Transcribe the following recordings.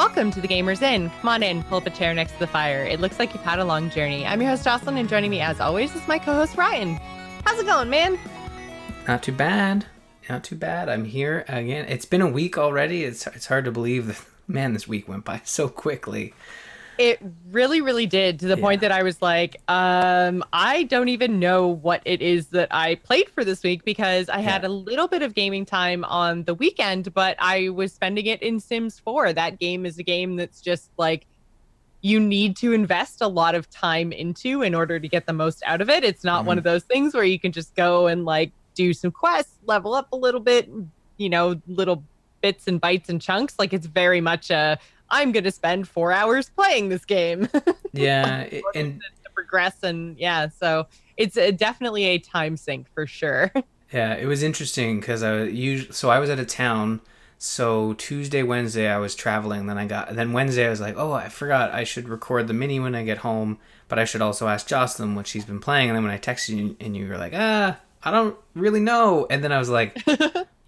Welcome to the Gamers Inn. Come on in, pull up a chair next to the fire. It looks like you've had a long journey. I'm your host, Jocelyn, and joining me as always is my co-host, Ryan. How's it going, man? Not too bad. Not too bad. I'm here again. It's been a week already. It's hard to believe that, man, this week went by so quickly. It really, really did, to the point that I was like, I don't even know what it is that I played for this week, because I had a little bit of gaming time on the weekend, but I was spending it in Sims 4. That game is a game that's just like, you need to invest a lot of time into in order to get the most out of it. It's not one of those things where you can just go and like do some quests, level up a little bit, you know, little bits and bytes and chunks. Like, it's very much a, I'm going to spend 4 hours playing this game. Yeah. And to progress. And so it's definitely a time sink for sure. Yeah. It was interesting because I was out of town. So Tuesday, Wednesday, I was traveling. Then Wednesday, I was like, oh, I forgot I should record the mini when I get home, but I should also ask Jocelyn what she's been playing. And then when I texted you and you were like, I don't really know. And then I was like,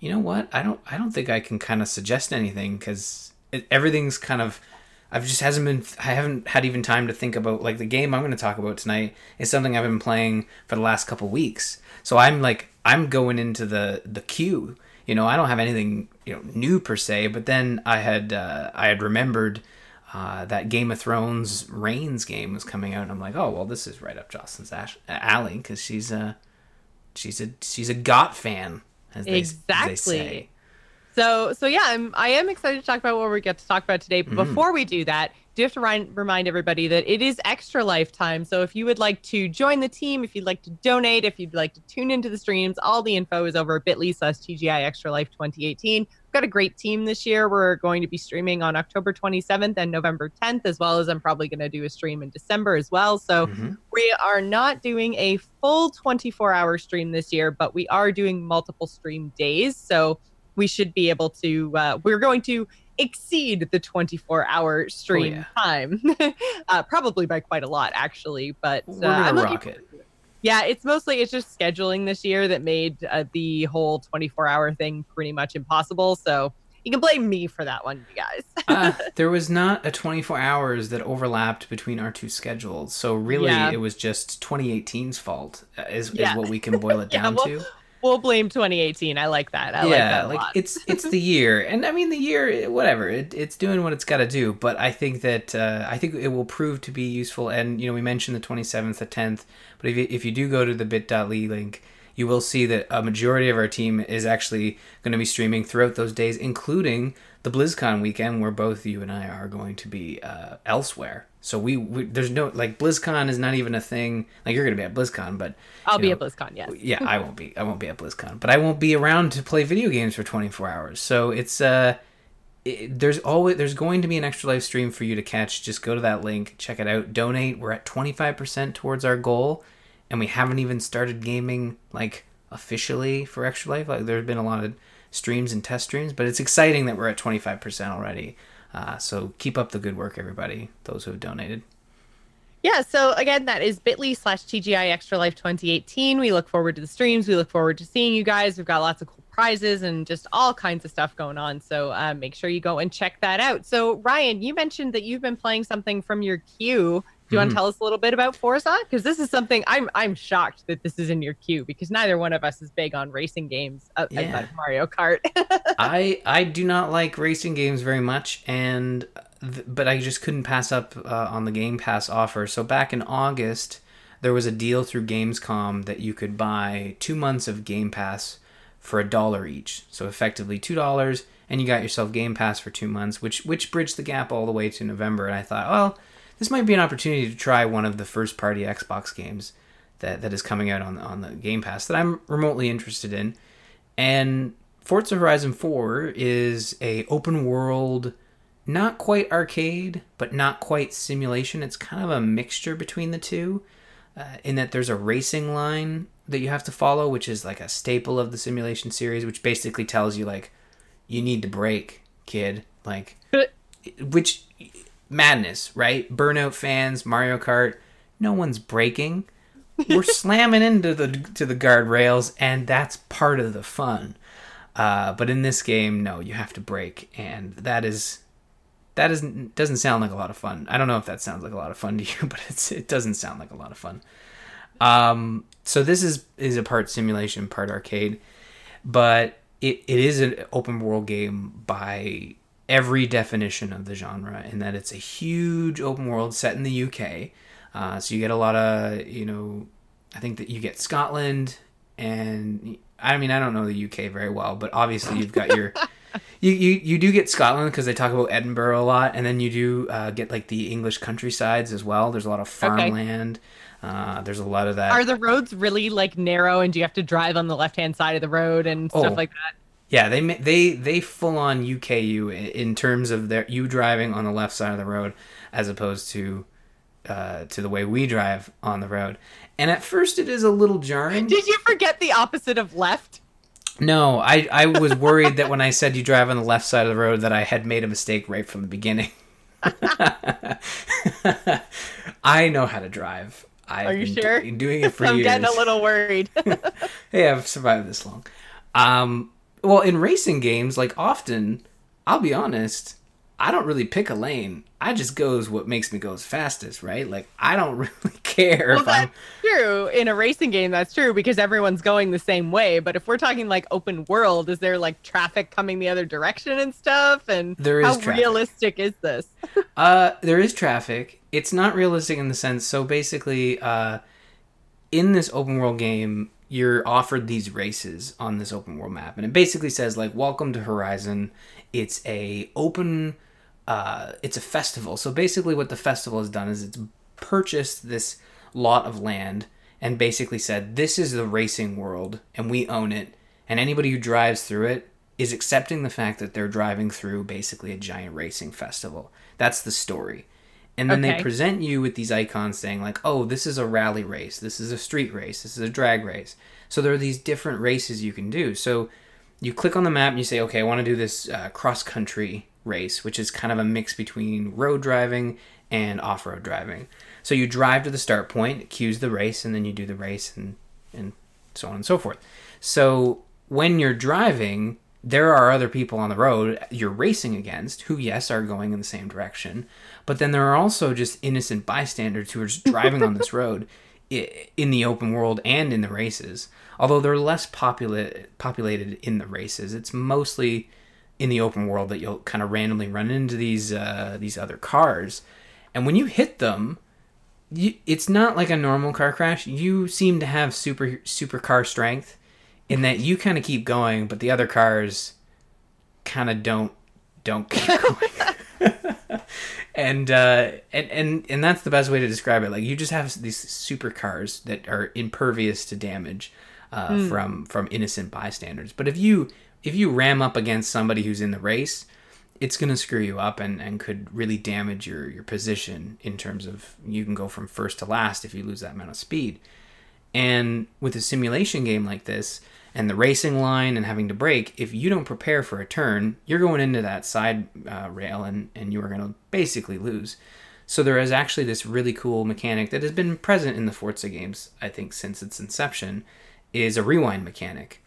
you know what? I don't think I can kind of suggest anything because everything's kind of, I haven't had even time to think about, like, the game I'm going to talk about tonight is something I've been playing for the last couple weeks. So I'm going into the queue, you know, I don't have anything, you know, new per se, but then I had remembered that Game of Thrones Reigns game was coming out, and I'm like, oh, well, this is right up Jocelyn's alley, because she's a GOT fan, as they say. So yeah, I am excited to talk about what we get to talk about today. But before we do that, do have to remind everybody that it is extra lifetime. So if you would like to join the team, if you'd like to donate, if you'd like to tune into the streams, all the info is over at bit.ly/TGI Extra Life 2018. We've got a great team this year. We're going to be streaming on October 27th and November 10th, as well as I'm probably going to do a stream in December as well. So we are not doing a full 24-hour stream this year, but we are doing multiple stream days. So we should be able to, we're going to exceed the 24-hour stream time, probably by quite a lot, actually. But I'm looking forward to it. Yeah, it's just scheduling this year that made the whole 24-hour thing pretty much impossible. So you can blame me for that one, you guys. There was not a 24 hours that overlapped between our two schedules. So really, it was just 2018's fault is what we can boil it down to. We'll blame 2018. I like that. I like that a lot. It's the year, and I mean the year. Whatever, it's doing what it's got to do. But I think that it will prove to be useful. And you know, we mentioned the 27th, the 10th. But if you do go to the bit.ly link, you will see that a majority of our team is actually going to be streaming throughout those days, including the BlizzCon weekend, where both you and I are going to be elsewhere. So we there's no, like, BlizzCon is not even a thing. Like, you're going to be at BlizzCon, but I'll be at BlizzCon, yes. Yeah, I won't be at BlizzCon, but I won't be around to play video games for 24 hours. So it's there's going to be an extra live stream for you to catch. Just go to that link, check it out, donate. We're at 25% towards our goal, and we haven't even started gaming, like, officially for Extra Life. Like, there's been a lot of streams and test streams, but it's exciting that we're at 25% already. So keep up the good work, everybody, those who have donated. Yeah, so again, that is bit.ly/TGI Extra Life 2018. We look forward to the streams. We look forward to seeing you guys. We've got lots of cool prizes and just all kinds of stuff going on. So make sure you go and check that out. So Ryan, you mentioned that you've been playing something from your queue. Do you want to tell us a little bit about Forza? Because this is something I'm shocked that this is in your queue, because neither one of us is big on racing games outside of Mario Kart. I do not like racing games very much, and but I just couldn't pass up on the Game Pass offer. So back in August, there was a deal through Gamescom that you could buy 2 months of Game Pass for $1 each. So effectively $2, and you got yourself Game Pass for 2 months, which bridged the gap all the way to November. And I thought, well, this might be an opportunity to try one of the first-party Xbox games that is coming out on the Game Pass that I'm remotely interested in. And Forza Horizon 4 is a open-world, not quite arcade, but not quite simulation. It's kind of a mixture between the two, in that there's a racing line that you have to follow, which is like a staple of the simulation series, which basically tells you, like, you need to brake, kid. Like, which... madness, right? Burnout fans, Mario Kart, no one's braking. We're slamming into the guardrails, and that's part of the fun. But in this game, no, you have to brake, and that is that doesn't sound like a lot of fun. I don't know if that sounds like a lot of fun to you, but it doesn't sound like a lot of fun. So this is a part simulation, part arcade, but it is an open world game by every definition of the genre, in that it's a huge open world set in the UK. So you get a lot of, I think that you get Scotland, and I don't know the UK very well, but obviously you've got your... You do get Scotland because they talk about Edinburgh a lot, and then you do get like the English countrysides as well. There's a lot of farmland. Okay. There's a lot of that. Are the roads really like narrow, and do you have to drive on the left-hand side of the road and stuff like that? Yeah, they full on UK you in terms of you driving on the left side of the road as opposed to the way we drive on the road. And at first it is a little jarring. Did you forget the opposite of left? No, I was worried that when I said you drive on the left side of the road that I had made a mistake right from the beginning. I know how to drive. Are you sure? I've been doing it for years. I'm getting a little worried. Hey, I've survived this long. Well, in racing games, like often, I'll be honest, I don't really pick a lane. I just goes what makes me goes fastest, right? Like, I don't really care. Well, that's true. In a racing game, that's true, because everyone's going the same way. But if we're talking, like, open world, is there, like, traffic coming the other direction and stuff? And there is traffic. How realistic is this? There is traffic. It's not realistic in the sense, so basically, in this open world game, you're offered these races on this open world map. And it basically says, like, welcome to Horizon. It's a open... it's a festival. So basically what the festival has done is it's purchased this lot of land and basically said, this is the racing world and we own it. And anybody who drives through it is accepting the fact that they're driving through basically a giant racing festival. That's the story. And then they present you with these icons saying like, oh, this is a rally race. This is a street race. This is a drag race. So there are these different races you can do. So you click on the map and you say, okay, I want to do this cross country race, which is kind of a mix between road driving and off-road driving. So you drive to the start point, it cues the race, and then you do the race and so on and so forth. So when you're driving, there are other people on the road you're racing against who, yes, are going in the same direction, but then there are also just innocent bystanders who are just driving on this road in the open world and in the races. Although they're less populated in the races, it's mostly in the open world that you'll kind of randomly run into these other cars. And when you hit them, it's not like a normal car crash. You seem to have super car strength in that you kind of keep going, but the other cars kind of don't keep going. and that's the best way to describe it. Like, you just have these super cars that are impervious to damage from innocent bystanders. But if you ram up against somebody who's in the race, it's going to screw you up and could really damage your position in terms of you can go from first to last if you lose that amount of speed. And with a simulation game like this and the racing line and having to brake, if you don't prepare for a turn, you're going into that side rail and you are going to basically lose. So there is actually this really cool mechanic that has been present in the Forza games, I think, since its inception, is a rewind mechanic.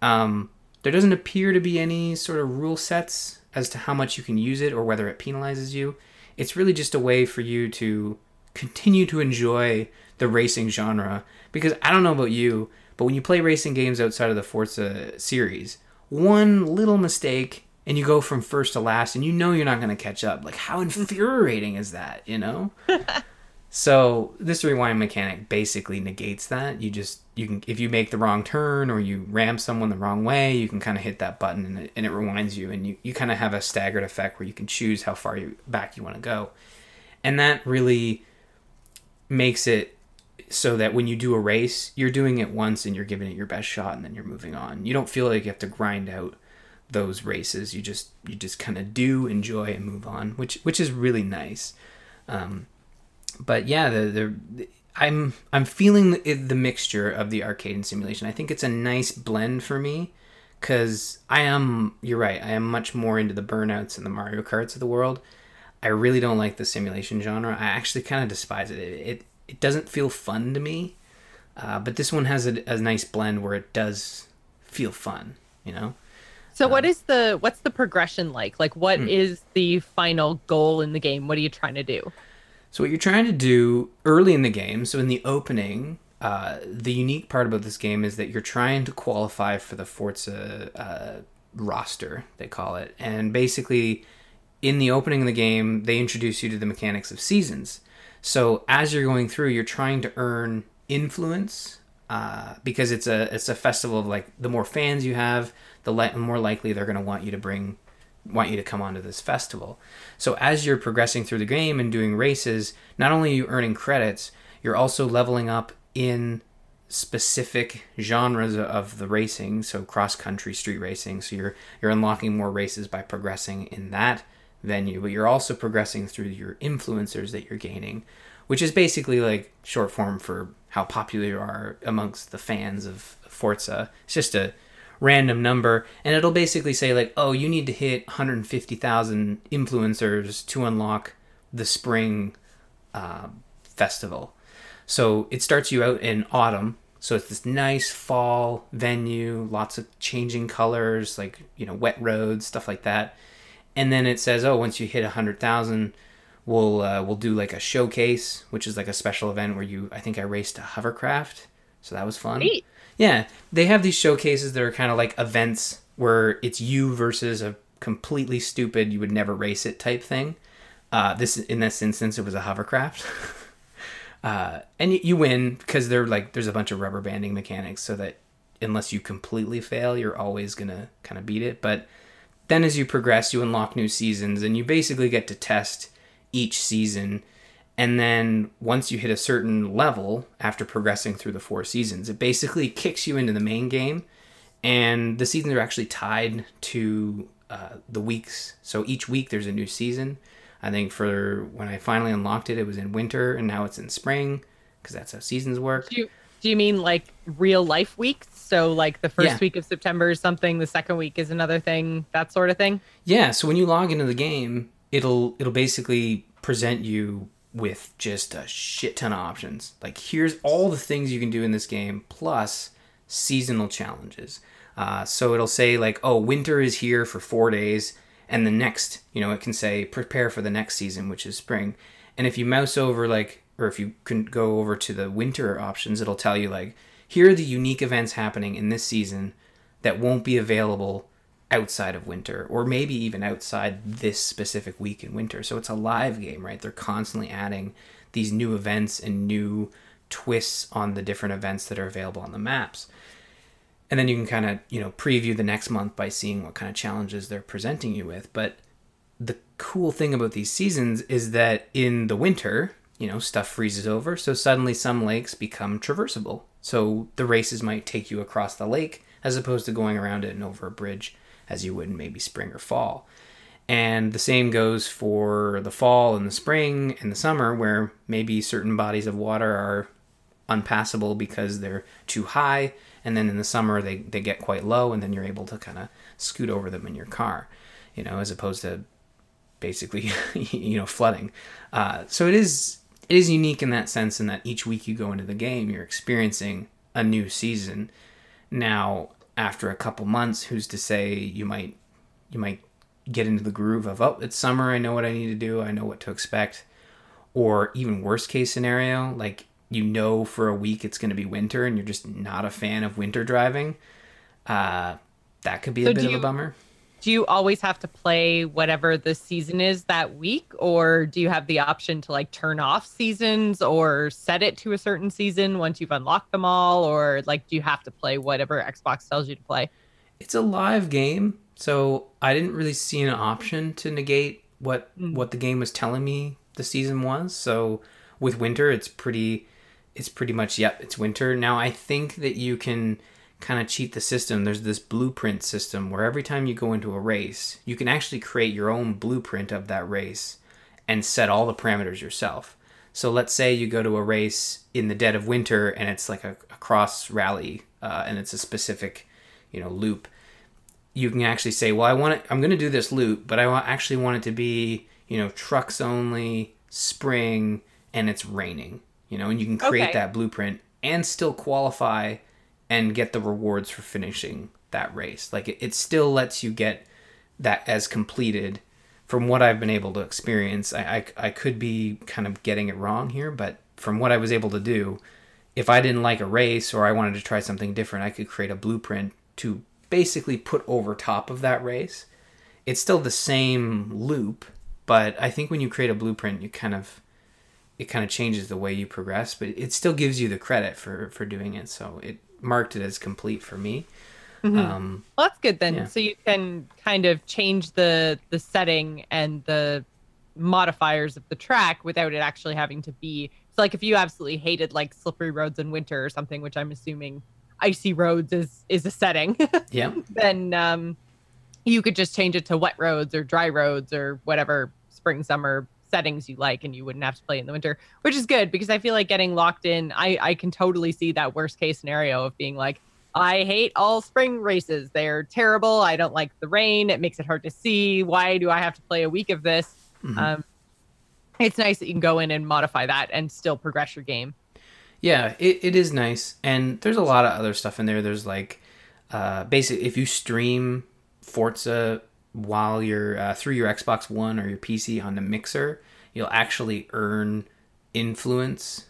There doesn't appear to be any sort of rule sets as to how much you can use it or whether it penalizes you. It's really just a way for you to continue to enjoy the racing genre. Because I don't know about you, but when you play racing games outside of the Forza series, one little mistake and you go from first to last and you know you're not going to catch up. Like, how infuriating is that, So this rewind mechanic basically negates that. You can if you make the wrong turn or you ram someone the wrong way, you can kind of hit that button and it rewinds you, and you kind of have a staggered effect where you can choose how far back you want to go. And that really makes it so that when you do a race, you're doing it once and you're giving it your best shot and then you're moving on. You don't feel like you have to grind out those races. You just kind of do enjoy and move on, which is really nice. But yeah, I'm feeling the mixture of the arcade and simulation. I think it's a nice blend for me because you're right, I am much more into the Burnouts and the Mario Karts of the world. I really don't like the simulation genre. I actually kind of despise it. It doesn't feel fun to me, but this one has a nice blend where it does feel fun, So what's the progression like? Like, what is the final goal in the game? What are you trying to do? So what you're trying to do early in the game, so in the opening, the unique part about this game is that you're trying to qualify for the Forza roster, they call it. And basically, in the opening of the game, they introduce you to the mechanics of seasons. So as you're going through, you're trying to earn influence, because it's a festival of, like, the more fans you have, the more likely they're going to want you to come onto this festival. So as you're progressing through the game and doing races, not only are you earning credits, you're also leveling up in specific genres of the racing, so cross-country street racing. So you're unlocking more races by progressing in that venue, but you're also progressing through your influencers that you're gaining, which is basically like short form for how popular you are amongst the fans of Forza. It's just a random number, and it'll basically say, like, oh, you need to hit 150,000 influencers to unlock the spring festival. So it starts you out in autumn, so it's this nice fall venue, lots of changing colors, like, you know, wet roads, stuff like that. And then it says, oh, once you hit 100,000, we'll do like a showcase, which is like a special event where I raced a hovercraft, so that was fun. Neat. Yeah, they have these showcases that are kind of like events where it's you versus a completely stupid, you would never race it type thing. In this instance, it was a hovercraft. And you win because they're like, there's a bunch of rubber banding mechanics so that unless you completely fail, you're always going to kind of beat it. But then as you progress, you unlock new seasons and you basically get to test each season. And then once you hit a certain level after progressing through the 4 seasons, it basically kicks you into the main game. And the seasons are actually tied to the weeks. So each week there's a new season. I think for when I finally unlocked it, it was in winter, and now it's in spring because that's how seasons work. Do you mean like real life weeks? So like the first week of September is something, the second week is another thing, that sort of thing? Yeah, so when you log into the game, it'll basically present you with just a shit ton of options. Like, here's all the things you can do in this game, plus seasonal challenges. So it'll say, like, oh, winter is here for 4 days, and the next, you know, it can say, prepare for the next season, which is spring. And if you mouse over, like, or if you can go over to the winter options, it'll tell you, like, here are the unique events happening in this season that won't be available outside of winter, or maybe even outside this specific week in winter. So it's a live game, right? They're constantly adding these new events and new twists on the different events that are available on the maps. And then you can kind of, you know, preview the next month by seeing what kind of challenges they're presenting you with. But the cool thing about these seasons is that in the winter, you know, stuff freezes over. So suddenly some lakes become traversable. So the races might take you across the lake as opposed to going around it and over a bridge as you would in maybe spring or fall. And the same goes for the fall and the spring and the summer, where maybe certain bodies of water are unpassable because they're too high. And then in the summer, they get quite low, and then you're able to kind of scoot over them in your car, you know, as opposed to basically, you know, flooding. So it is unique in that sense, in that each week you go into the game, you're experiencing a new season. Now, after a couple months, who's to say you might get into the groove of, oh, it's summer, I know what I need to do, I know what to expect. Or even worst case scenario, like, you know, for a week it's going to be winter and you're just not a fan of winter driving. That could be a bit of a bummer. Do you always have to play whatever the season is that week? Or do you have the option to, like, turn off seasons or set it to a certain season once you've unlocked them all? Or, like, do you have to play whatever Xbox tells you to play? It's a live game, so I didn't really see an option to negate what the game was telling me the season was. So with winter, it's pretty much, yep, it's winter. Now, I think that you can kind of cheat the system. There's this blueprint system where every time you go into a race, you can actually create your own blueprint of that race and set all the parameters yourself. So let's say you go to a race in the dead of winter and it's like a cross rally, and it's a specific, you know, loop. You can actually say, well, I'm going to do this loop, but I actually want it to be, you know, trucks only, spring, and it's raining. You know, and you can create that blueprint and still qualify and get the rewards for finishing that race. Like, it still lets you get that as completed from what I've been able to experience. I could be kind of getting it wrong here, but from what I was able to do, if I didn't like a race or I wanted to try something different, I could create a blueprint to basically put over top of that race. It's still the same loop, but I think when you create a blueprint, you kind of, it kind of changes the way you progress, but it still gives you the credit for doing it. So it marked it as complete for me. Mm-hmm. Well, that's good then. Yeah. So you can kind of change the setting and the modifiers of the track without it actually having to be. So like if you absolutely hated like slippery roads in winter or something, which I'm assuming icy roads is a setting. Yeah. Then you could just change it to wet roads or dry roads or whatever spring, summer settings you like, and you wouldn't have to play in the winter, which is good because I feel like getting locked in, I can totally see that worst case scenario of being like, I hate all spring races. They're terrible. I don't like the rain. It makes it hard to see. Why do I have to play a week of this? Mm-hmm. It's nice that you can go in and modify that and still progress your game. Yeah, it is nice. And there's a lot of other stuff in there. There's like, basically, if you stream Forza while you're through your Xbox One or your PC on the Mixer, you'll actually earn influence,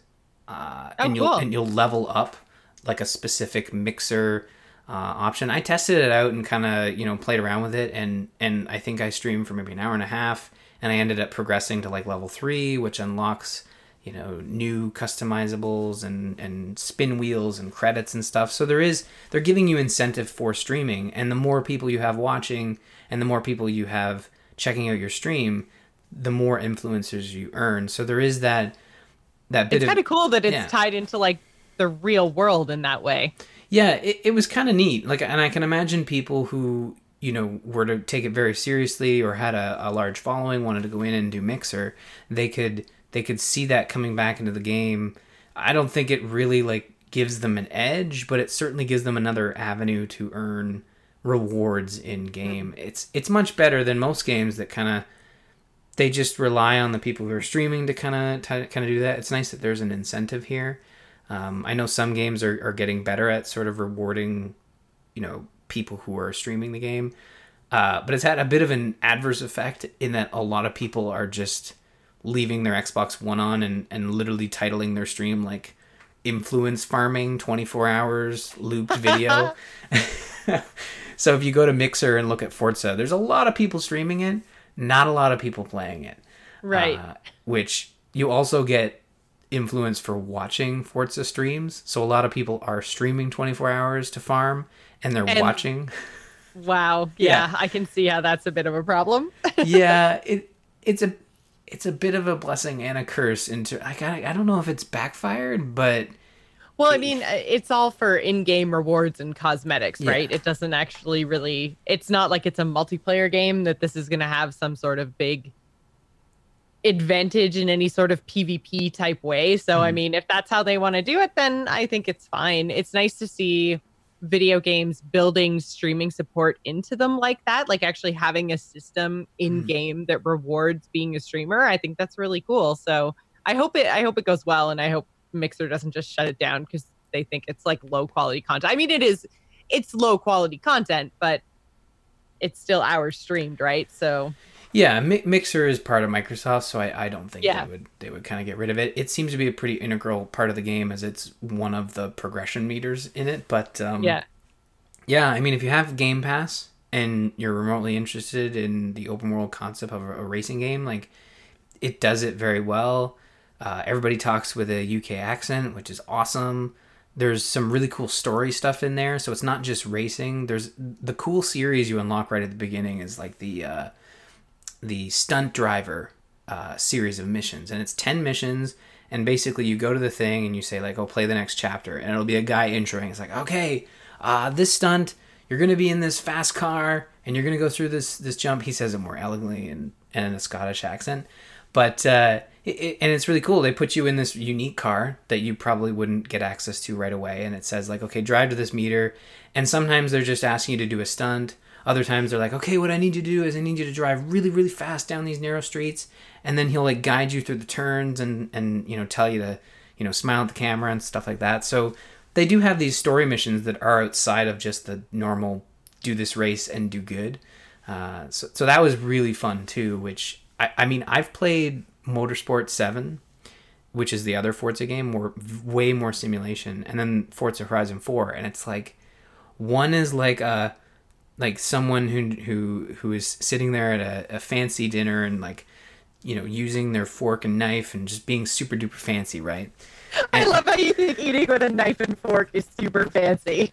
and you'll level up like a specific Mixer option. I tested it out and kind of, played around with it. And I think I streamed for maybe an hour and a half, and I ended up progressing to like level 3, which unlocks, new customizables and spin wheels and credits and stuff. So they're giving you incentive for streaming, and the more people you have watching and the more people you have checking out your stream, the more influencers you earn. So there is that bit of... It's kind of cool that it's tied into like the real world in that way. Yeah, it was kind of neat. Like, and I can imagine people who, were to take it very seriously or had a large following, wanted to go in and do Mixer, they could see that coming back into the game. I don't think it really like gives them an edge, but it certainly gives them another avenue to earn rewards in game. It's much better than most games that kind of, they just rely on the people who are streaming to kind of do that. It's nice that there's an incentive here. I know some games are getting better at sort of rewarding, people who are streaming the game. But it's had a bit of an adverse effect in that a lot of people are just leaving their Xbox One on and literally titling their stream like Influence Farming 24 hours looped video. So if you go to Mixer and look at Forza, there's a lot of people streaming it, not a lot of people playing it. Right. Which you also get influence for watching Forza streams. So a lot of people are streaming 24 hours to farm and they're watching. Wow. Yeah, I can see how that's a bit of a problem. Yeah, it's a bit of a blessing and a curse. I don't know if it's backfired, but... Well, I mean, it's all for in-game rewards and cosmetics, right? Yeah. It doesn't actually really... It's not like it's a multiplayer game that this is going to have some sort of big advantage in any sort of PvP type way. So, I mean, if that's how they want to do it, then I think it's fine. It's nice to see video games building streaming support into them like that, like actually having a system in game that rewards being a streamer. I think that's really cool. So I hope it goes well, and I hope Mixer doesn't just shut it down because they think it's like low quality content. I mean, it's low quality content, but it's still hours streamed, right? So yeah, Mixer is part of Microsoft, so I don't think they would kind of get rid of it. It seems to be a pretty integral part of the game, as it's one of the progression meters in it. But yeah, I mean, if you have Game Pass and you're remotely interested in the open world concept of a racing game, like, it does it very well. Everybody talks with a UK accent, which is awesome. There's some really cool story stuff in there, so it's not just racing. There's the cool series you unlock right at the beginning is like the stunt driver series of missions, and it's 10 missions, and basically you go to the thing and you say like, oh, play the next chapter, and it'll be a guy introing. It's like, okay, this stunt, you're gonna be in this fast car and you're gonna go through this jump. He says it more elegantly and in a Scottish accent, but and it's really cool. They put you in this unique car that you probably wouldn't get access to right away, and it says like, okay, drive to this meter, and sometimes they're just asking you to do a stunt. Other times they're like, okay, what I need you to do is I need you to drive really, really fast down these narrow streets. And then he'll like guide you through the turns and tell you to, smile at the camera and stuff like that. So they do have these story missions that are outside of just the normal do this race and do good. So that was really fun too, which I mean, I've played Motorsport 7, which is the other Forza game, where way more simulation, and then Forza Horizon 4, and it's like, one is like a, like someone who is sitting there at a fancy dinner and like, you know, using their fork and knife and just being super duper fancy, right? I love how you think eating with a knife and fork is super fancy.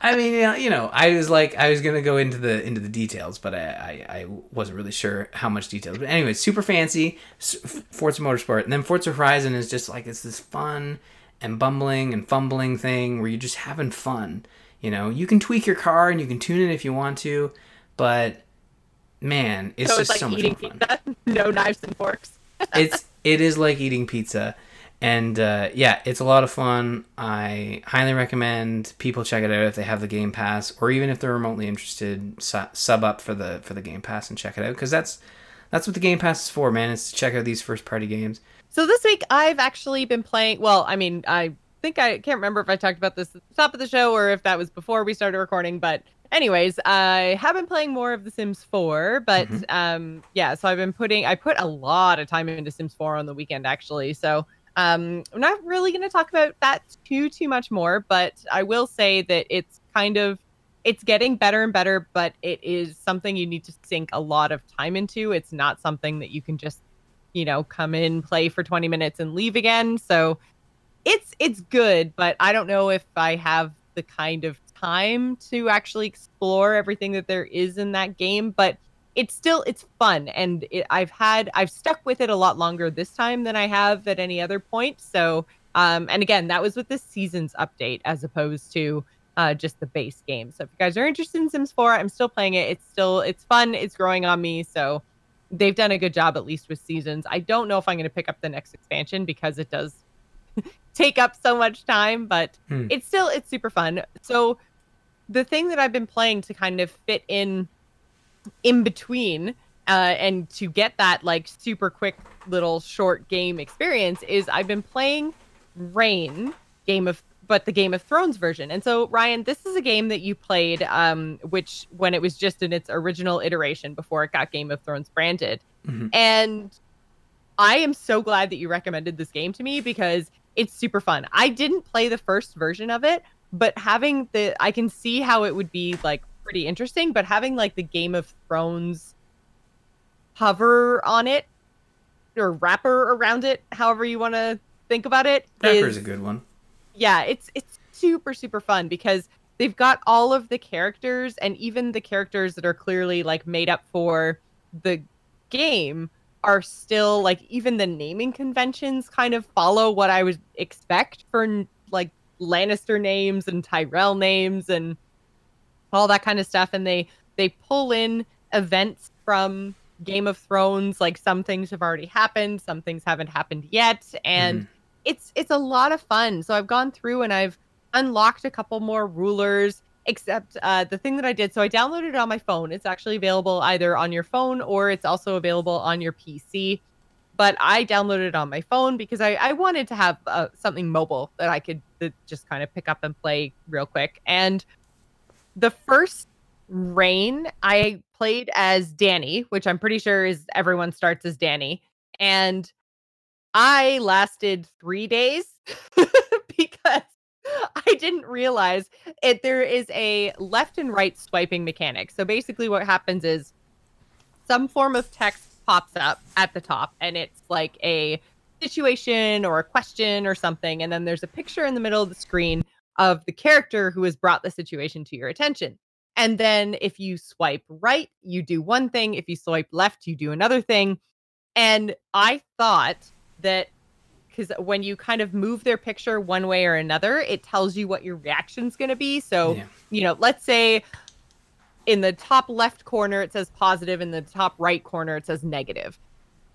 I mean, you know, I was gonna go into the details, but I wasn't really sure how much details. But anyway, super fancy Forza Motorsport, and then Forza Horizon is just like, it's this fun and bumbling and fumbling thing where you're just having fun. You know, you can tweak your car and you can tune it if you want to, but man, it's so just it's like so much more fun. Pizza? No knives and forks. It is like eating pizza. And yeah, it's a lot of fun. I highly recommend people check it out if they have the Game Pass, or even if they're remotely interested, sub up for the Game Pass and check it out, because that's what the Game Pass is for, man. It's to check out these first party games. So this week I've actually been playing. Well, I mean, I can't remember if I talked about this at the top of the show or if that was before we started recording, but. Anyways, I have been playing more of the Sims 4, but mm-hmm. Yeah, so I put a lot of time into Sims 4 on the weekend, actually. So I'm not really going to talk about that too much more, but I will say that it's kind of, it's getting better and better, but it is something you need to sink a lot of time into. It's not something that you can just, you know, come in, play for 20 minutes and leave again. So it's good, but I don't know if I have the kind of time to actually explore everything that there is in that game, but it's fun, and I've stuck with it a lot longer this time than I have at any other point. So and again, that was with this season's update as opposed to just the base game. So if you guys are interested in Sims 4, I'm still playing it. It's fun, it's growing on me. So they've done a good job, at least with seasons. I don't know if I'm going to pick up the next expansion because it does take up so much time, but it's super fun. So the thing that I've been playing to kind of fit in between and to get that like super quick little short game experience is I've been playing the Game of Thrones version. And so Ryan, this is a game that you played which when it was just in its original iteration before it got Game of Thrones branded. Mm-hmm. And I am so glad that you recommended this game to me because it's super fun. I didn't play the first version of it, but I can see how it would be like pretty interesting, but having like the Game of Thrones hover on it or wrapper around it, however you want to think about it. Wrapper's a good one. Yeah, it's super, super fun because they've got all of the characters, and even the characters that are clearly like made up for the game are still like, even the naming conventions kind of follow what I would expect for like Lannister names and Tyrell names and all that kind of stuff. And they pull in events from Game of Thrones. Like some things have already happened, some things haven't happened yet. And it's a lot of fun. So I've gone through and I've unlocked a couple more rulers, except the thing that I did, so I downloaded it on my phone. It's actually available either on your phone or it's also available on your PC. But I downloaded it on my phone because I wanted to have something mobile that I could just kind of pick up and play real quick. And the first reign, I played as Danny, which I'm pretty sure is everyone starts as Danny. And I lasted 3 days because I didn't realize it. There is a left and right swiping mechanic. So basically what happens is some form of text pops up at the top, and it's like a situation or a question or something. And then there's a picture in the middle of the screen of the character who has brought the situation to your attention. And then if you swipe right, you do one thing. If you swipe left, you do another thing. And I thought that because when you kind of move their picture one way or another, it tells you what your reaction's going to be. So, you know, let's say in the top left corner, it says positive. In the top right corner, it says negative.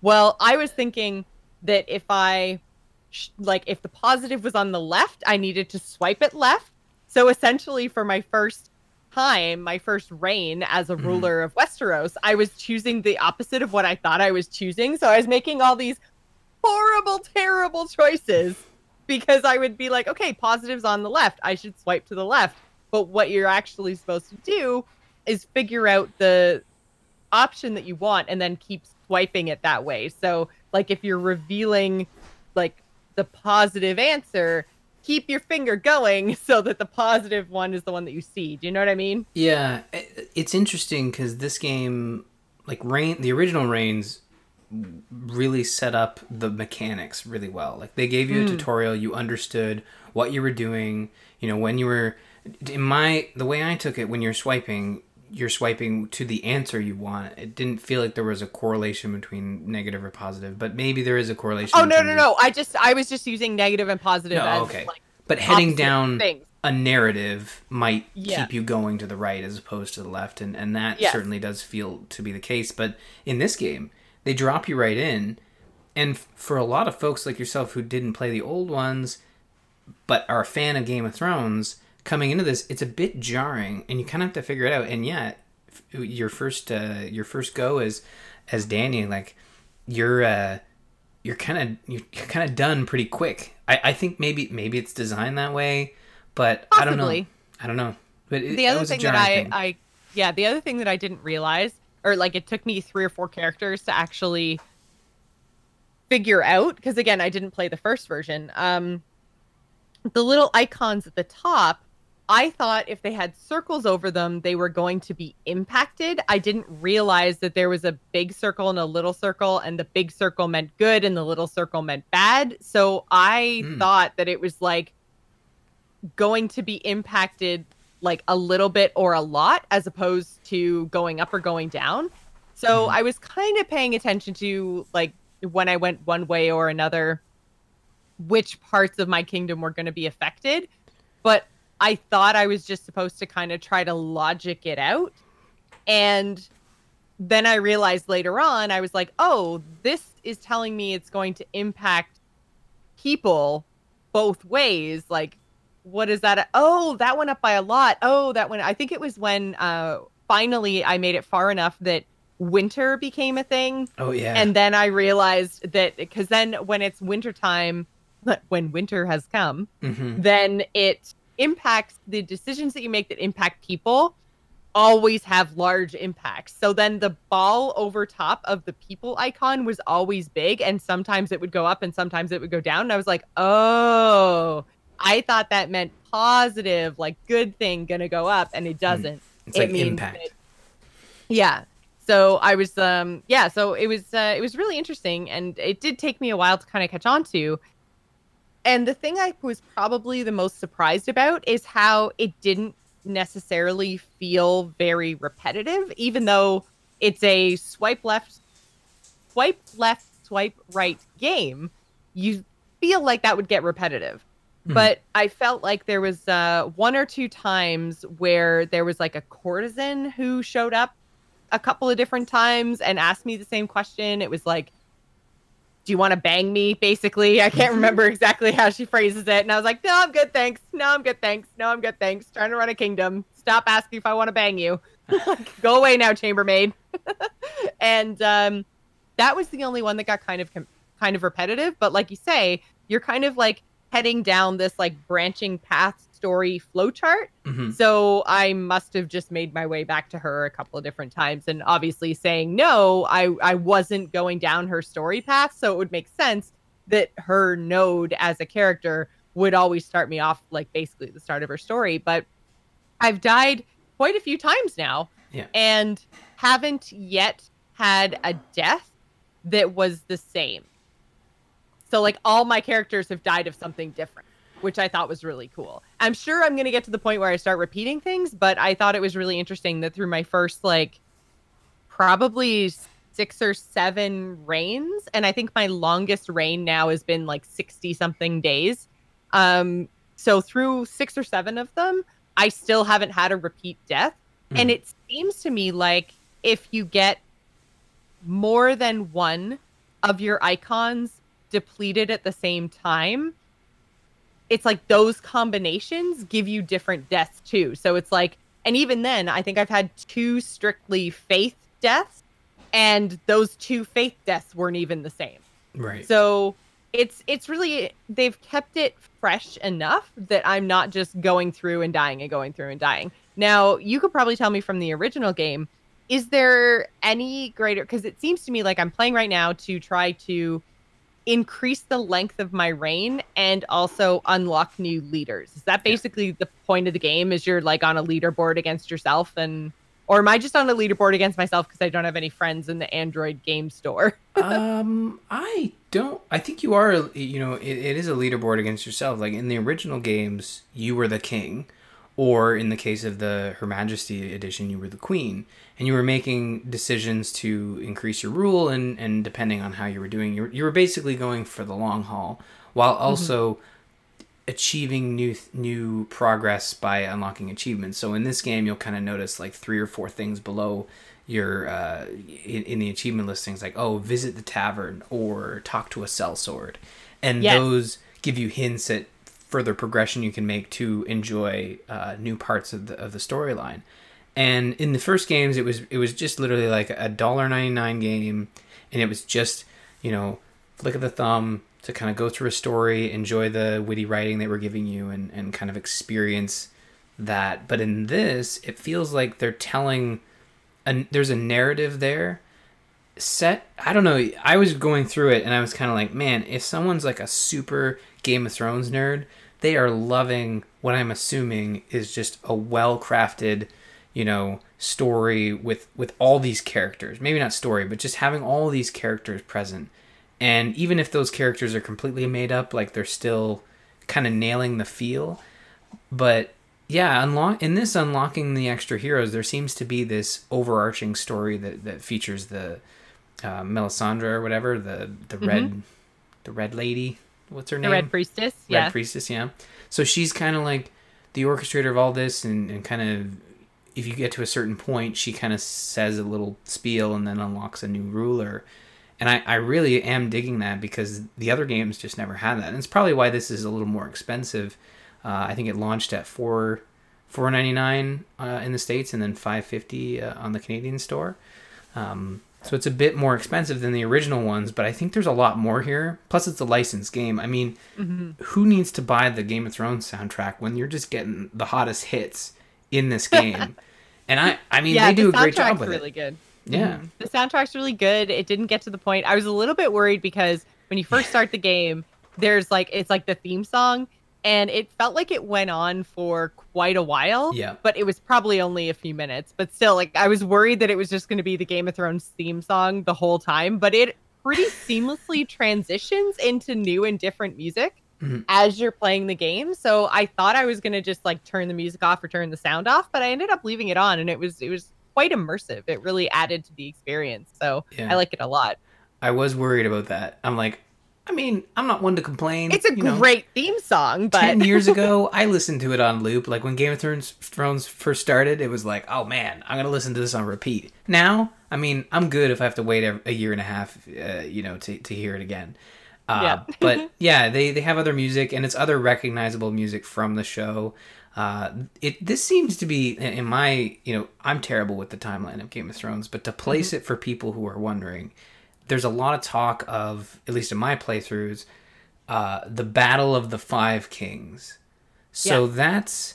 Well, I was thinking that if if the positive was on the left, I needed to swipe it left. So essentially for my first time, my first reign as a ruler of Westeros, I was choosing the opposite of what I thought I was choosing. So I was making all these horrible, terrible choices because I would be like, okay, positive's on the left, I should swipe to the left. But what you're actually supposed to do is figure out the option that you want and then keep swiping it that way. So, like, if you're revealing, like, the positive answer, keep your finger going so that the positive one is the one that you see. Do you know what I mean? Yeah. It's interesting because this game, like, the original Reigns really set up the mechanics really well. Like, they gave you a tutorial, you understood what you were doing, you know, when you were... The way I took it, when you're swiping to the answer you want. It didn't feel like there was a correlation between negative or positive, but maybe there is a correlation. Oh, no. I was just using negative and positive. Okay. Like, but heading down things. A narrative might keep you going to the right as opposed to the left. And that certainly does feel to be the case. But in this game, they drop you right in. And for a lot of folks like yourself who didn't play the old ones, but are a fan of Game of Thrones, coming into this, it's a bit jarring, and you kind of have to figure it out. And your first go is as Danny, like you're kind of done pretty quick. I think maybe it's designed that way, but possibly. I don't know. But the other thing that I didn't realize, or like it took me 3 or 4 characters to actually figure out, because again I didn't play the first version. The little icons at the top. I thought if they had circles over them, they were going to be impacted. I didn't realize that there was a big circle and a little circle, and the big circle meant good and the little circle meant bad. So I thought that it was like going to be impacted like a little bit or a lot, as opposed to going up or going down. So I was kind of paying attention to, like, when I went one way or another, which parts of my kingdom were going to be affected. But I thought I was just supposed to kind of try to logic it out. And then I realized later on, I was like, oh, this is telling me it's going to impact people both ways. Like, what is that? Oh, that went up by a lot. Oh, that went... I think it was when finally I made it far enough that winter became a thing. Oh, yeah. And then I realized that... Because then when it's wintertime, when winter has come, then it... impacts the decisions that you make that impact people always have large impacts. So then the ball over top of the people icon was always big, and sometimes it would go up and sometimes it would go down. And I was like, oh, I thought that meant positive, like good thing gonna go up, and it doesn't. It's like it means impact. So I was so it was really interesting, and it did take me a while to kind of catch on to. And the thing I was probably the most surprised about is how it didn't necessarily feel very repetitive, even though it's a swipe left, swipe right game. You feel like that would get repetitive. Mm-hmm. But I felt like there was 1 or 2 times where there was like a courtesan who showed up a couple of different times and asked me the same question. It was like, do you want to bang me, basically? I can't remember exactly how she phrases it. And I was like, no, I'm good, thanks. Trying to run a kingdom. Stop asking if I want to bang you. Go away now, chambermaid. And that was the only one that got kind of repetitive. But like you say, you're kind of like heading down this like branching path story flowchart. Mm-hmm. So I must have just made my way back to her a couple of different times, and obviously saying no, I wasn't going down her story path. So it would make sense that her node as a character would always start me off like basically at the start of her story. But I've died quite a few times now, and haven't yet had a death that was the same. So like all my characters have died of something different, which I thought was really cool. I'm sure I'm going to get to the point where I start repeating things, but I thought it was really interesting that through my first, like, probably 6 or 7 reigns, and I think my longest reign now has been, like, 60-something days. So through 6 or 7 of them, I still haven't had a repeat death. Mm. And it seems to me like if you get more than one of your icons depleted at the same time, it's like those combinations give you different deaths too. So it's like, and even then, I think I've had 2 strictly faith deaths, and those 2 faith deaths weren't even the same. Right. So it's really, they've kept it fresh enough that I'm not just going through and dying and going through and dying. Now, you could probably tell me from the original game, is there any greater, because it seems to me like I'm playing right now to try to increase the length of my reign and also unlock new leaders. Is that basically the point of the game, is you're like on a leaderboard against yourself? And or am I just on a leaderboard against myself because I don't have any friends in the Android game store? I think you are, you know, it is a leaderboard against yourself. Like in the original games, you were the king, or in the case of the Her Majesty edition, you were the queen, and you were making decisions to increase your rule, and depending on how you were doing, you were basically going for the long haul while also achieving new progress by unlocking achievements. So in this game, you'll kind of notice like 3 or 4 things below your in the achievement listings, like, oh, visit the tavern or talk to a sellsword, and those give you hints at further progression you can make to enjoy new parts of the storyline. And in the first games, it was just literally like a $1.99 game, and it was just, you know, flick of the thumb to kind of go through a story, enjoy the witty writing they were giving you, and kind of experience that. But in this, it feels like they're telling, there's a narrative there set. I don't know. I was going through it and I was kind of like, man, if someone's like a super Game of Thrones nerd, they are loving what I'm assuming is just a well-crafted, you know, story with all these characters. Maybe not story, but just having all these characters present. And even if those characters are completely made up, like they're still kind of nailing the feel. But yeah, unlocking the extra heroes, there seems to be this overarching story that features the Melisandre or whatever, the red lady. What's her name? The Red Priestess. Red Priestess, yeah. So she's kind of like the orchestrator of all this, and kind of, if you get to a certain point, she kind of says a little spiel and then unlocks a new ruler. And I really am digging that, because the other games just never had that. And it's probably why this is a little more expensive. I think it launched at $4.99 in the States, and then $5.50 on the Canadian store. So it's a bit more expensive than the original ones, but I think there's a lot more here. Plus, it's a licensed game. I mean, who needs to buy the Game of Thrones soundtrack when you're just getting the hottest hits in this game? And I mean, they do a great job with it. Really good. Yeah. Mm-hmm. The soundtrack's really good. It didn't get to the point. I was a little bit worried because when you first start the game, there's like, it's like the theme song, and it felt like it went on for quite a while. Yeah. But it was probably only a few minutes. But still, like, I was worried that it was just going to be the Game of Thrones theme song the whole time. But it pretty seamlessly transitions into new and different music as you're playing the game. So I thought I was going to just like turn the music off or turn the sound off, but I ended up leaving it on, and it was quite immersive. It really added to the experience. So I like it a lot. I was worried about that. I'm like, I mean, I'm not one to complain. It's a great theme song, but 10 years ago, I listened to it on loop. Like when Game of Thrones first started, it was like, oh man, I'm going to listen to this on repeat. Now, I mean, I'm good if I have to wait a year and a half, to hear it again. But yeah, they have other music, and it's other recognizable music from the show. This seems to be, in my, I'm terrible with the timeline of Game of Thrones, but to place it for people who are wondering, there's a lot of talk of, at least in my playthroughs, the Battle of the Five Kings. So that's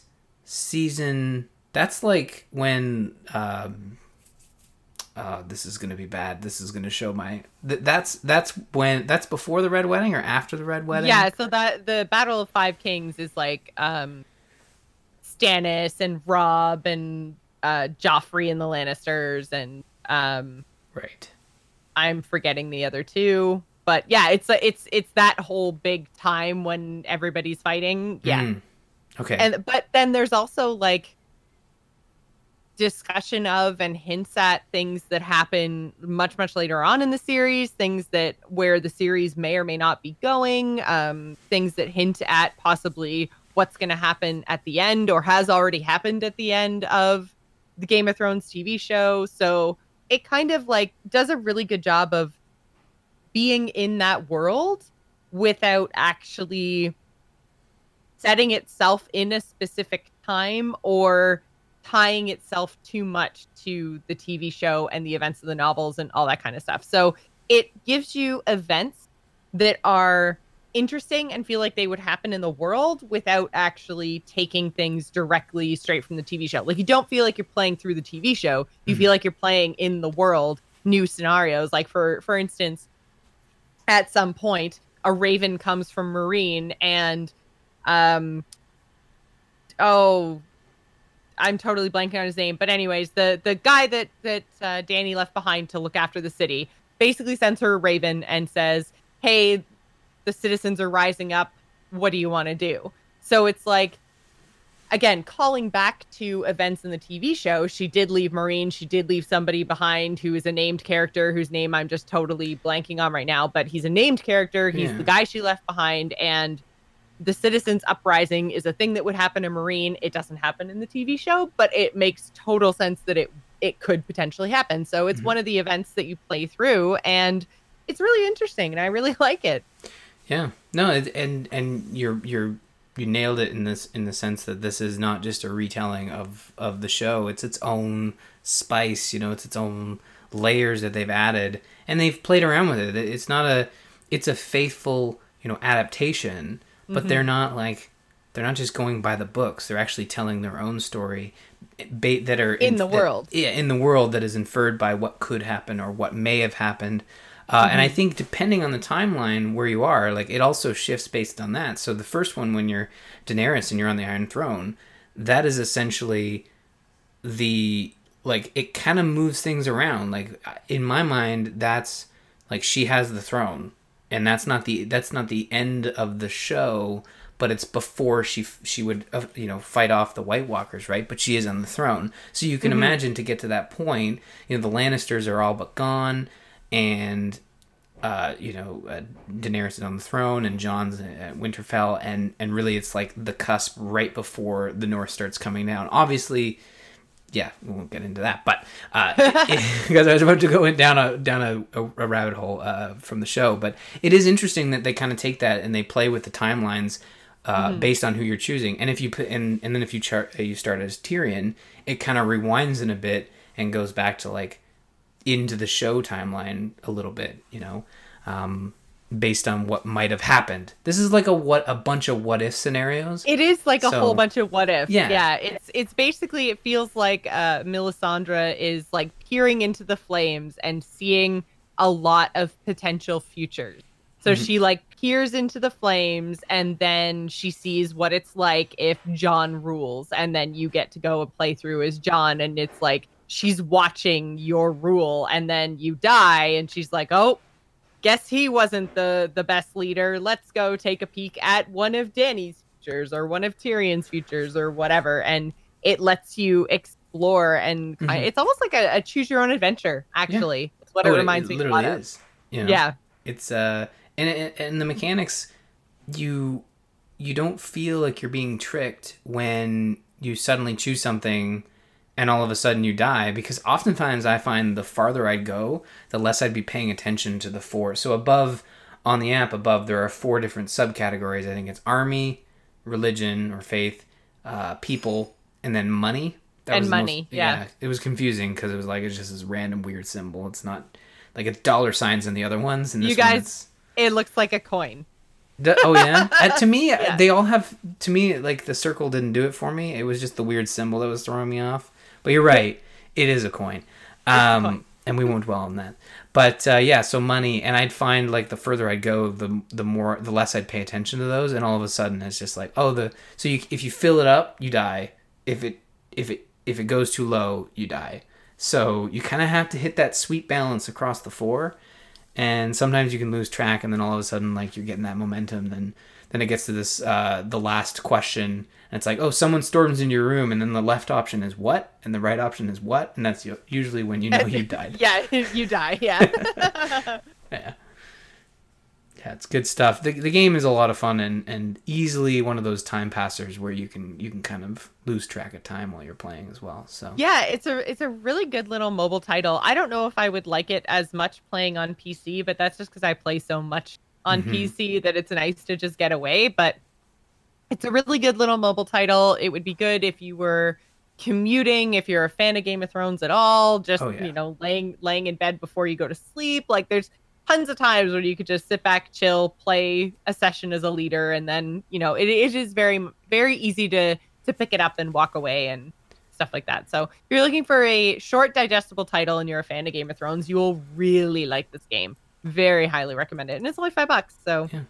like when, this is going to be bad. This is going to show my, that's before the Red Wedding or after the Red Wedding? Yeah. So that the Battle of Five Kings is like, Stannis and Robb and Joffrey and the Lannisters and right. I'm forgetting the other two, but yeah, it's that whole big time when everybody's fighting. Yeah. Okay. But then there's also like discussion of and hints at things that happen much later on in the series, things that where the series may or may not be going, things that hint at possibly what's going to happen at the end or has already happened at the end of the Game of Thrones TV show. So it kind of like does a really good job of being in that world without actually setting itself in a specific time or tying itself too much to the TV show and the events of the novels and all that kind of stuff. So it gives you events that are interesting and feel like they would happen in the world without actually taking things directly straight from the TV show. Like, you don't feel like you're playing through the TV show. You feel like you're playing in the world, new scenarios. Like, for instance, at some point, a raven comes from Meereen and, I'm totally blanking on his name. But anyways, the guy that Dany left behind to look after the city basically sends her a raven and says, hey, the citizens are rising up. What do you want to do? So it's like, again, calling back to events in the TV show, she did leave Meereen. She did leave somebody behind who is a named character whose name I'm just totally blanking on right now. But he's a named character. He's the guy she left behind. And the citizens uprising is a thing that would happen in Meereen. It doesn't happen in the TV show, but it makes total sense that it could potentially happen. So it's one of the events that you play through, and it's really interesting, and I really like it. Yeah, no, and you nailed it in the sense that this is not just a retelling of the show. It's its own spice, you know. It's its own layers that they've added, and they've played around with it. It's a faithful, you know, adaptation. But they're not just going by the books. They're actually telling their own story that are in the world. Yeah, in the world that is inferred by what could happen or what may have happened. And I think depending on the timeline where you are, like, it also shifts based on that. So the first one, when you're Daenerys and you're on the Iron Throne, that is essentially it kind of moves things around. Like, in my mind, that's like she has the throne. And that's not the end of the show, but it's before she would fight off the White Walkers, right? But she is on the throne, so you can imagine, to get to that point, you know, the Lannisters are all but gone, and Daenerys is on the throne, and Jon's at Winterfell, and really it's like the cusp right before the North starts coming down. Obviously, yeah, we won't get into that, but because I was about to go down a rabbit hole from the show. But it is interesting that they kind of take that and they play with the timelines based on who you're choosing. And if you put and then if you start as Tyrion, it kind of rewinds in a bit and goes back to like into the show timeline a little bit, you know, based on what might have happened. This is like a bunch of what if scenarios. It is like a whole bunch of what if. Yeah. It's basically, it feels like Melisandre is like peering into the flames and seeing a lot of potential futures. So she like peers into the flames, and then she sees what it's like if Jon rules, and then you get to go and play through as Jon, and it's like she's watching your rule, and then you die, and she's like, oh, guess he wasn't the best leader. Let's go take a peek at one of Dany's futures or one of Tyrion's futures or whatever. And it lets you explore, and it's almost like a choose your own adventure, actually. Yeah. It's what it reminds me a lot of. It literally is. You know, yeah. It's and the mechanics, you don't feel like you're being tricked when you suddenly choose something and all of a sudden you die, because oftentimes I find the farther I'd go, the less I'd be paying attention to the four. So above, on the app above, there are four different subcategories. I think it's army, religion or faith, people, and then money. Yeah, it was confusing because it was like, it's just this random weird symbol. It's not like it's dollar signs in the other ones. And this, you guys, it looks like a coin. Oh yeah. To me, yeah. They all have, to me, like the circle didn't do it for me. It was just the weird symbol that was throwing me off. But you're right, it is a coin. And we won't dwell on that. But yeah, so money, and I'd find like the further I'd go, the less I'd pay attention to those, and all of a sudden it's just like, if you fill it up, you die. If it goes too low, you die. So you kind of have to hit that sweet balance across the four, and sometimes you can lose track, and then all of a sudden like you're getting that momentum, then it gets to this the last question, and it's like, oh, someone storms into your room, and then the left option is what, and the right option is what, and that's usually when you know you died. Yeah, you die. Yeah. yeah, it's good stuff. The game is a lot of fun, and easily one of those time passers where you can kind of lose track of time while you're playing as well. So yeah, it's a really good little mobile title. I don't know if I would like it as much playing on PC, but that's just because I play so much on PC that it's nice to just get away, but it's a really good little mobile title. It would be good if you were commuting, if you're a fan of Game of Thrones at all, just laying in bed before you go to sleep. Like, there's tons of times where you could just sit back, chill, play a session as a leader, and then, you know, it is very, very easy to pick it up and walk away and stuff like that. So if you're looking for a short, digestible title and you're a fan of Game of Thrones, you will really like this game. Very highly recommend it. And it's only $5, so yeah.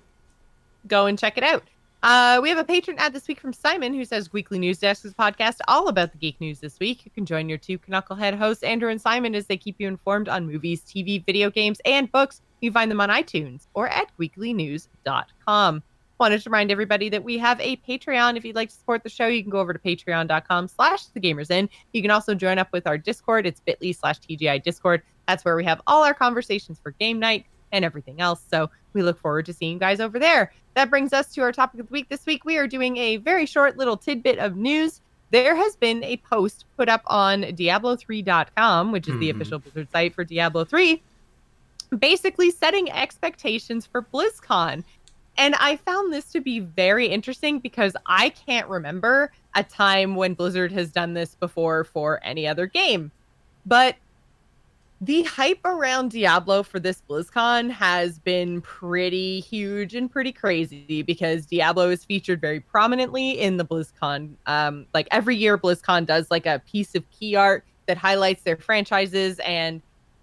Go and check it out. We have a patron ad this week from Simon, who says, Weekly News Desk is a podcast all about the geek news this week. You can join your two knucklehead hosts, Andrew and Simon, as they keep you informed on movies, TV, video games, and books. You can find them on iTunes or at weeklynews.com. Wanted to remind everybody that we have a Patreon. If you'd like to support the show, you can go over to patreon.com/thegamersin. You can also join up with our Discord. It's bit.ly/TGI Discord. That's where we have all our conversations for game night and everything else. So we look forward to seeing you guys over there. That brings us to our topic of the week. This week, we are doing a very short little tidbit of news. There has been a post put up on Diablo3.com, which is the official Blizzard site for Diablo 3, basically setting expectations for BlizzCon. And I found this to be very interesting because I can't remember a time when Blizzard has done this before for any other game. But the hype around Diablo for this BlizzCon has been pretty huge and pretty crazy because Diablo is featured very prominently in the BlizzCon. Like every year, BlizzCon does like a piece of key art that highlights their franchises. And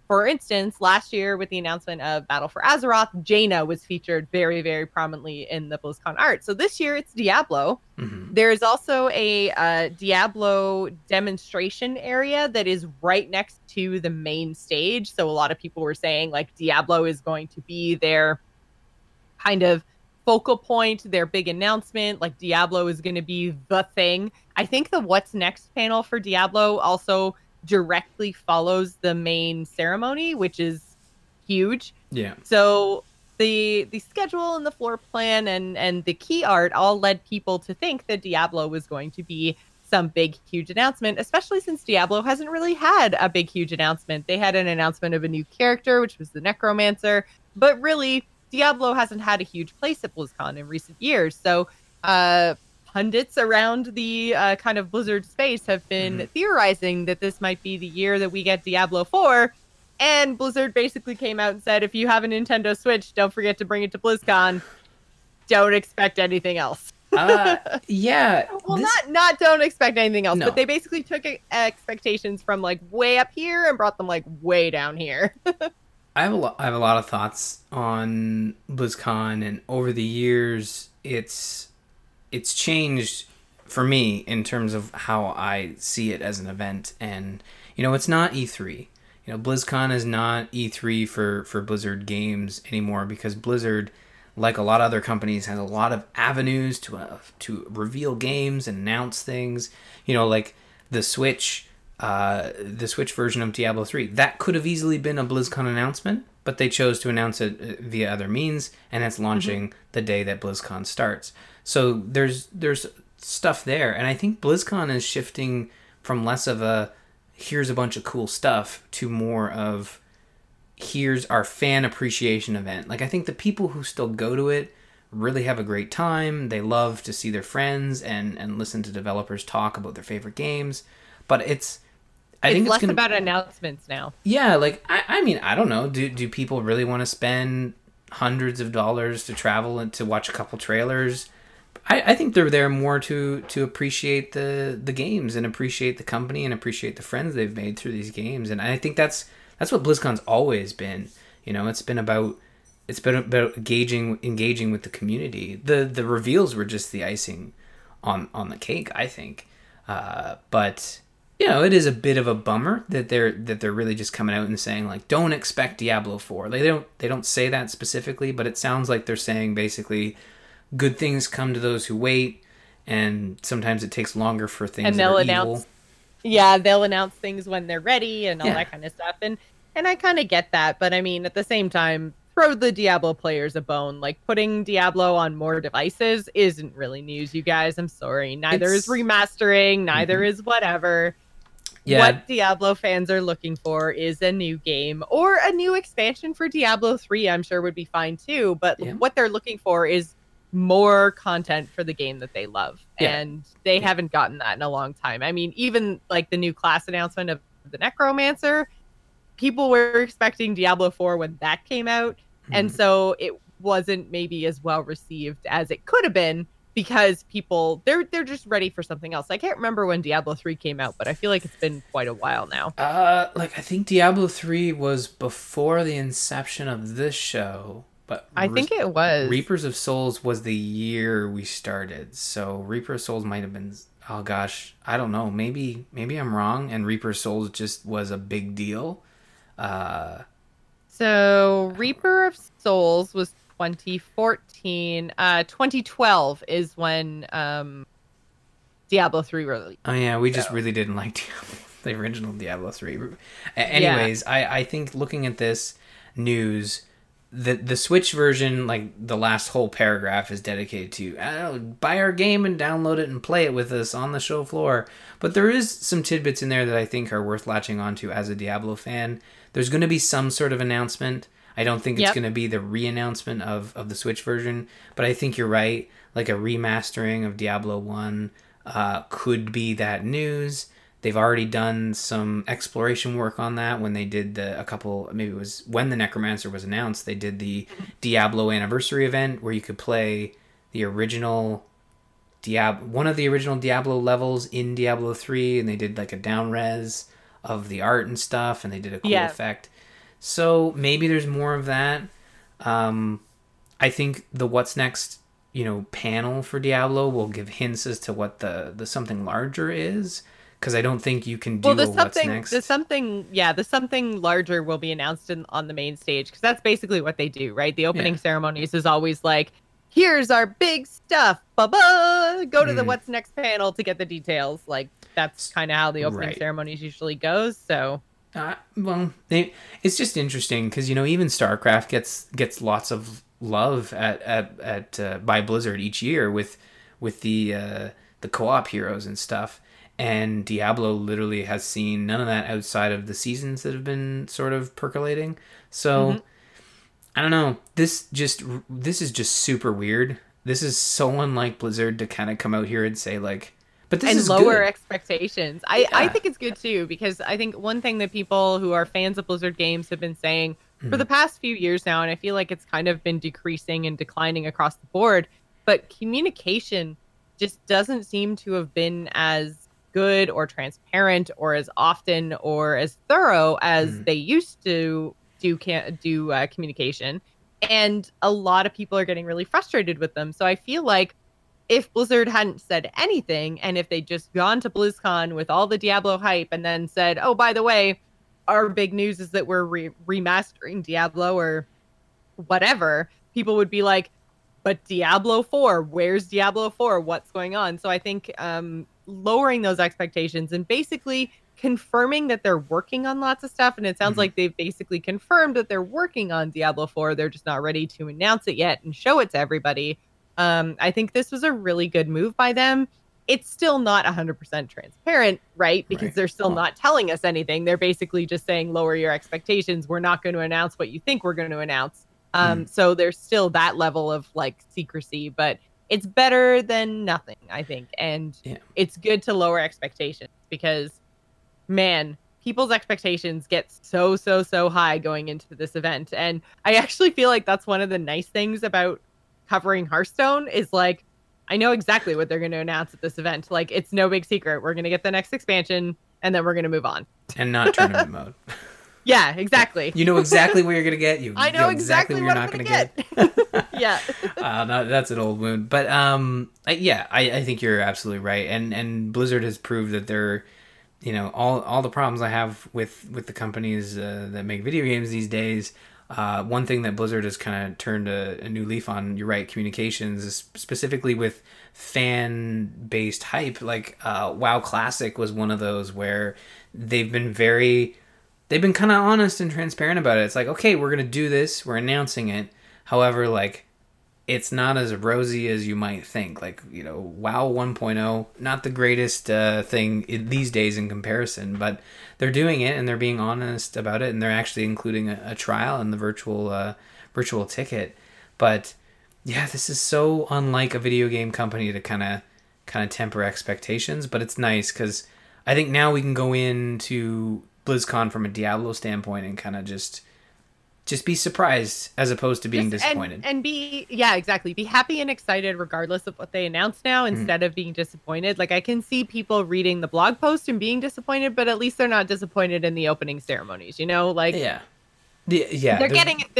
for instance, last year with the announcement of Battle for Azeroth, Jaina was featured very, very prominently in the BlizzCon art. So this year it's Diablo. There is also a Diablo demonstration area that is right next to the main stage. So a lot of people were saying like Diablo is going to be their kind of focal point, their big announcement, like Diablo is going to be the thing. I think the What's Next panel for Diablo also directly follows the main ceremony, which is huge. Yeah. So the schedule and the floor plan and the key art all led people to think that Diablo was going to be some big, huge announcement, especially since Diablo hasn't really had a big, huge announcement. They had an announcement of a new character, which was the Necromancer, but really Diablo hasn't had a huge place at BlizzCon in recent years. So pundits around the kind of Blizzard space have been theorizing that this might be the year that we get Diablo 4. And Blizzard basically came out and said, if you have a Nintendo Switch, don't forget to bring it to BlizzCon. Don't expect anything else. Yeah. Well, not don't expect anything else, no. But they basically took expectations from like way up here and brought them like way down here. I have a lot of thoughts on BlizzCon, and over the years, it's changed for me in terms of how I see it as an event. And, you know, it's not E3. You know, BlizzCon is not E3 for Blizzard games anymore, because Blizzard, like a lot of other companies, has a lot of avenues to reveal games and announce things. You know, like the Switch version of Diablo 3. That could have easily been a BlizzCon announcement, but they chose to announce it via other means, and it's launching the day that BlizzCon starts. So there's stuff there, and I think BlizzCon is shifting from less of a here's a bunch of cool stuff to more of here's our fan appreciation event. Like, I think the people who still go to it really have a great time. They love to see their friends and listen to developers talk about their favorite games. But I think it's less about announcements now. Yeah, like I mean, I don't know. Do people really want to spend hundreds of dollars to travel and to watch a couple trailers? I think they're there more to appreciate the games and appreciate the company and appreciate the friends they've made through these games. And I think that's what BlizzCon's always been. You know, it's been about engaging with the community. The reveals were just the icing on the cake, I think. But you know, it is a bit of a bummer that they're really just coming out and saying like, don't expect Diablo 4. Like, they don't say that specifically, but it sounds like they're saying basically, good things come to those who wait, and sometimes it takes longer for things and they'll announce evil. Yeah, they'll announce things when they're ready and all that kind of stuff. And I kind of get that, but I mean, at the same time, throw the Diablo players a bone. Like, putting Diablo on more devices isn't really news, you guys. I'm sorry. Neither is remastering, neither is whatever. Yeah. What Diablo fans are looking for is a new game or a new expansion for Diablo 3, I'm sure would be fine too. But what they're looking for is more content for the game that they love, and they haven't gotten that in a long time. I mean, even like the new class announcement of the Necromancer, people were expecting Diablo 4 when that came out, and so it wasn't maybe as well received as it could have been because people they're just ready for something else. I can't remember when Diablo 3 came out, but I feel like it's been quite a while now. Like I think Diablo 3 was before the inception of this show, but I think it was Reapers of Souls was the year we started. So Reaper of Souls might have been oh gosh, I don't know. Maybe I'm wrong and Reaper of Souls just was a big deal. So Reaper of Souls was 2014. 2012 is when Diablo 3 released. Oh yeah, we just really didn't like the original Diablo 3. Anyways, yeah. I think looking at this news, the Switch version, like the last whole paragraph is dedicated to buy our game and download it and play it with us on the show floor. But there is some tidbits in there that I think are worth latching onto as a Diablo fan. There's going to be some sort of announcement. I don't think it's going to be the re-announcement of the Switch version, but I think you're right. Like a remastering of Diablo 1 could be that news. They've already done some exploration work on that when they did maybe it was when the Necromancer was announced, they did the Diablo anniversary event where you could play the original one of the original Diablo levels in Diablo 3, and they did like a down-res of the art and stuff, and they did a cool effect. So maybe there's more of that. I think the What's Next, panel for Diablo will give hints as to what the something larger is, because I don't think you can do What's Next. The something larger will be announced on the main stage, because that's basically what they do, right? The opening ceremonies is always like, here's our big stuff, ba-ba! Go to the What's Next panel to get the details. Like, that's kind of how the opening ceremonies usually goes, so... it's just interesting because even StarCraft gets lots of love at by Blizzard each year with the co-op heroes and stuff, and Diablo literally has seen none of that outside of the seasons that have been sort of percolating. So I don't know. This is just super weird. This is so unlike Blizzard to kind of come out here and say like. But this is lower good. Expectations. I think it's good too, because I think one thing that people who are fans of Blizzard games have been saying for the past few years now, and I feel like it's kind of been decreasing and declining across the board, but communication just doesn't seem to have been as good or transparent or as often or as thorough as they used to do communication. And a lot of people are getting really frustrated with them. So I feel like if Blizzard hadn't said anything, and if they'd just gone to BlizzCon with all the Diablo hype and then said, oh, by the way, our big news is that we're remastering Diablo or whatever, people would be like, but Diablo 4, where's Diablo 4? What's going on? So I think lowering those expectations and basically confirming that they're working on lots of stuff. And it sounds like they've basically confirmed that they're working on Diablo 4. They're just not ready to announce it yet and show it to everybody. I think this was a really good move by them. It's still not 100% transparent, right? Because they're still not telling us anything. They're basically just saying, lower your expectations. We're not going to announce what you think we're going to announce. So there's still that level of like secrecy, but it's better than nothing, I think. And it's good to lower expectations because, man, people's expectations get so high going into this event. And I actually feel like that's one of the nice things about covering Hearthstone is like, I know exactly what they're going to announce at this event. Like, it's no big secret. We're going to get the next expansion and then we're going to move on. And not tournament mode. Yeah, exactly. You know exactly what you're going to get. I know exactly what you're not going to get. That's an old wound. But I think you're absolutely right. And Blizzard has proved that they're, all the problems I have with the companies that make video games these days. One thing that Blizzard has kind of turned a new leaf on, you're right, communications, is specifically with fan-based hype. Like WoW Classic was one of those where they've been kind of honest and transparent about it. It's like, okay, we're going to do this. We're announcing it. However, like, it's not as rosy as you might think. Like, WoW 1.0, not the greatest thing these days in comparison, but they're doing it and they're being honest about it, and they're actually including a trial in the virtual ticket. But yeah, this is so unlike a video game company to kind of temper expectations, but it's nice because I think now we can go into BlizzCon from a Diablo standpoint and kind of just be surprised as opposed to being disappointed. And be, yeah, exactly. Be happy and excited regardless of what they announce now instead of being disappointed. Like, I can see people reading the blog post and being disappointed, but at least they're not disappointed in the opening ceremonies, you know? Like, yeah. They're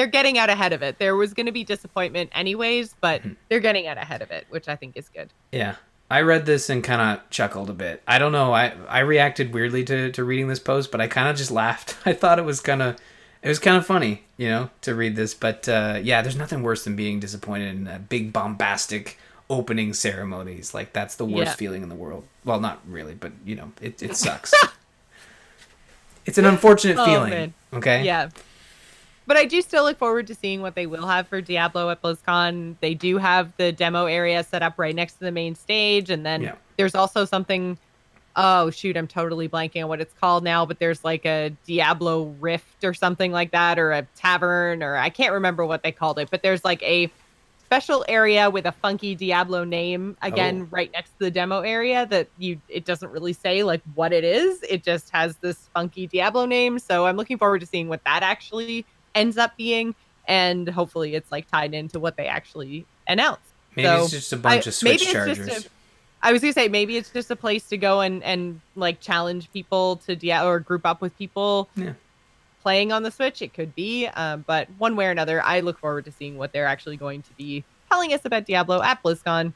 getting out ahead of it. There was going to be disappointment anyways, but they're getting out ahead of it, which I think is good. Yeah. I read this and kind of chuckled a bit. I don't know. I reacted weirdly to reading this post, but I kind of just laughed. I thought it was kind of funny, you know, to read this. But yeah, there's nothing worse than being disappointed in big bombastic opening ceremonies. Like, that's the worst feeling in the world. Well, not really, but you know, it sucks. It's an unfortunate feeling. Man. Okay. Yeah. But I do still look forward to seeing what they will have for Diablo at BlizzCon. They do have the demo area set up right next to the main stage. And then there's also something, oh, shoot, I'm totally blanking on what it's called now. But there's like a Diablo Rift or something like that, or a tavern, or I can't remember what they called it. But there's like a special area with a funky Diablo name, again, right next to the demo area that it doesn't really say like what it is. It just has this funky Diablo name. So I'm looking forward to seeing what that actually ends up being, and hopefully it's like tied into what they actually announce. Maybe so, it's just a bunch of Switch chargers. I was gonna say, maybe it's just a place to go and like challenge people to or group up with people playing on the Switch. It could be, but one way or another, I look forward to seeing what they're actually going to be telling us about Diablo at BlizzCon.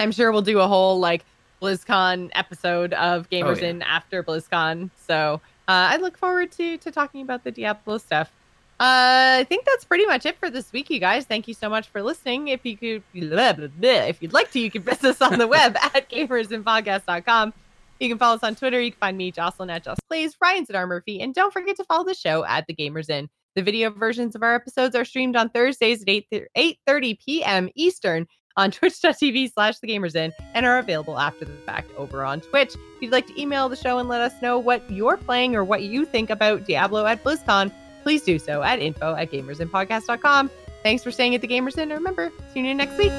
I'm sure we'll do a whole like BlizzCon episode of Gamers In after BlizzCon. So I look forward to talking about the Diablo stuff. I think that's pretty much it for this week, you guys. Thank you so much for listening. If you'd like to, you can visit us on the web at gamersandpodcast.com. You can follow us on Twitter. You can find me, Jocelyn, at JocelynPlays, Ryan's at RMurphy, and don't forget to follow the show at The Gamers In. The video versions of our episodes are streamed on Thursdays at 8:30 p.m. Eastern on twitch.tv/thegamersin and are available after the fact over on Twitch. If you'd like to email the show and let us know what you're playing or what you think about Diablo at BlizzCon, please do so at info@gamersinpodcast.com. Thanks for staying at The Gamers In. Remember, tune in next week.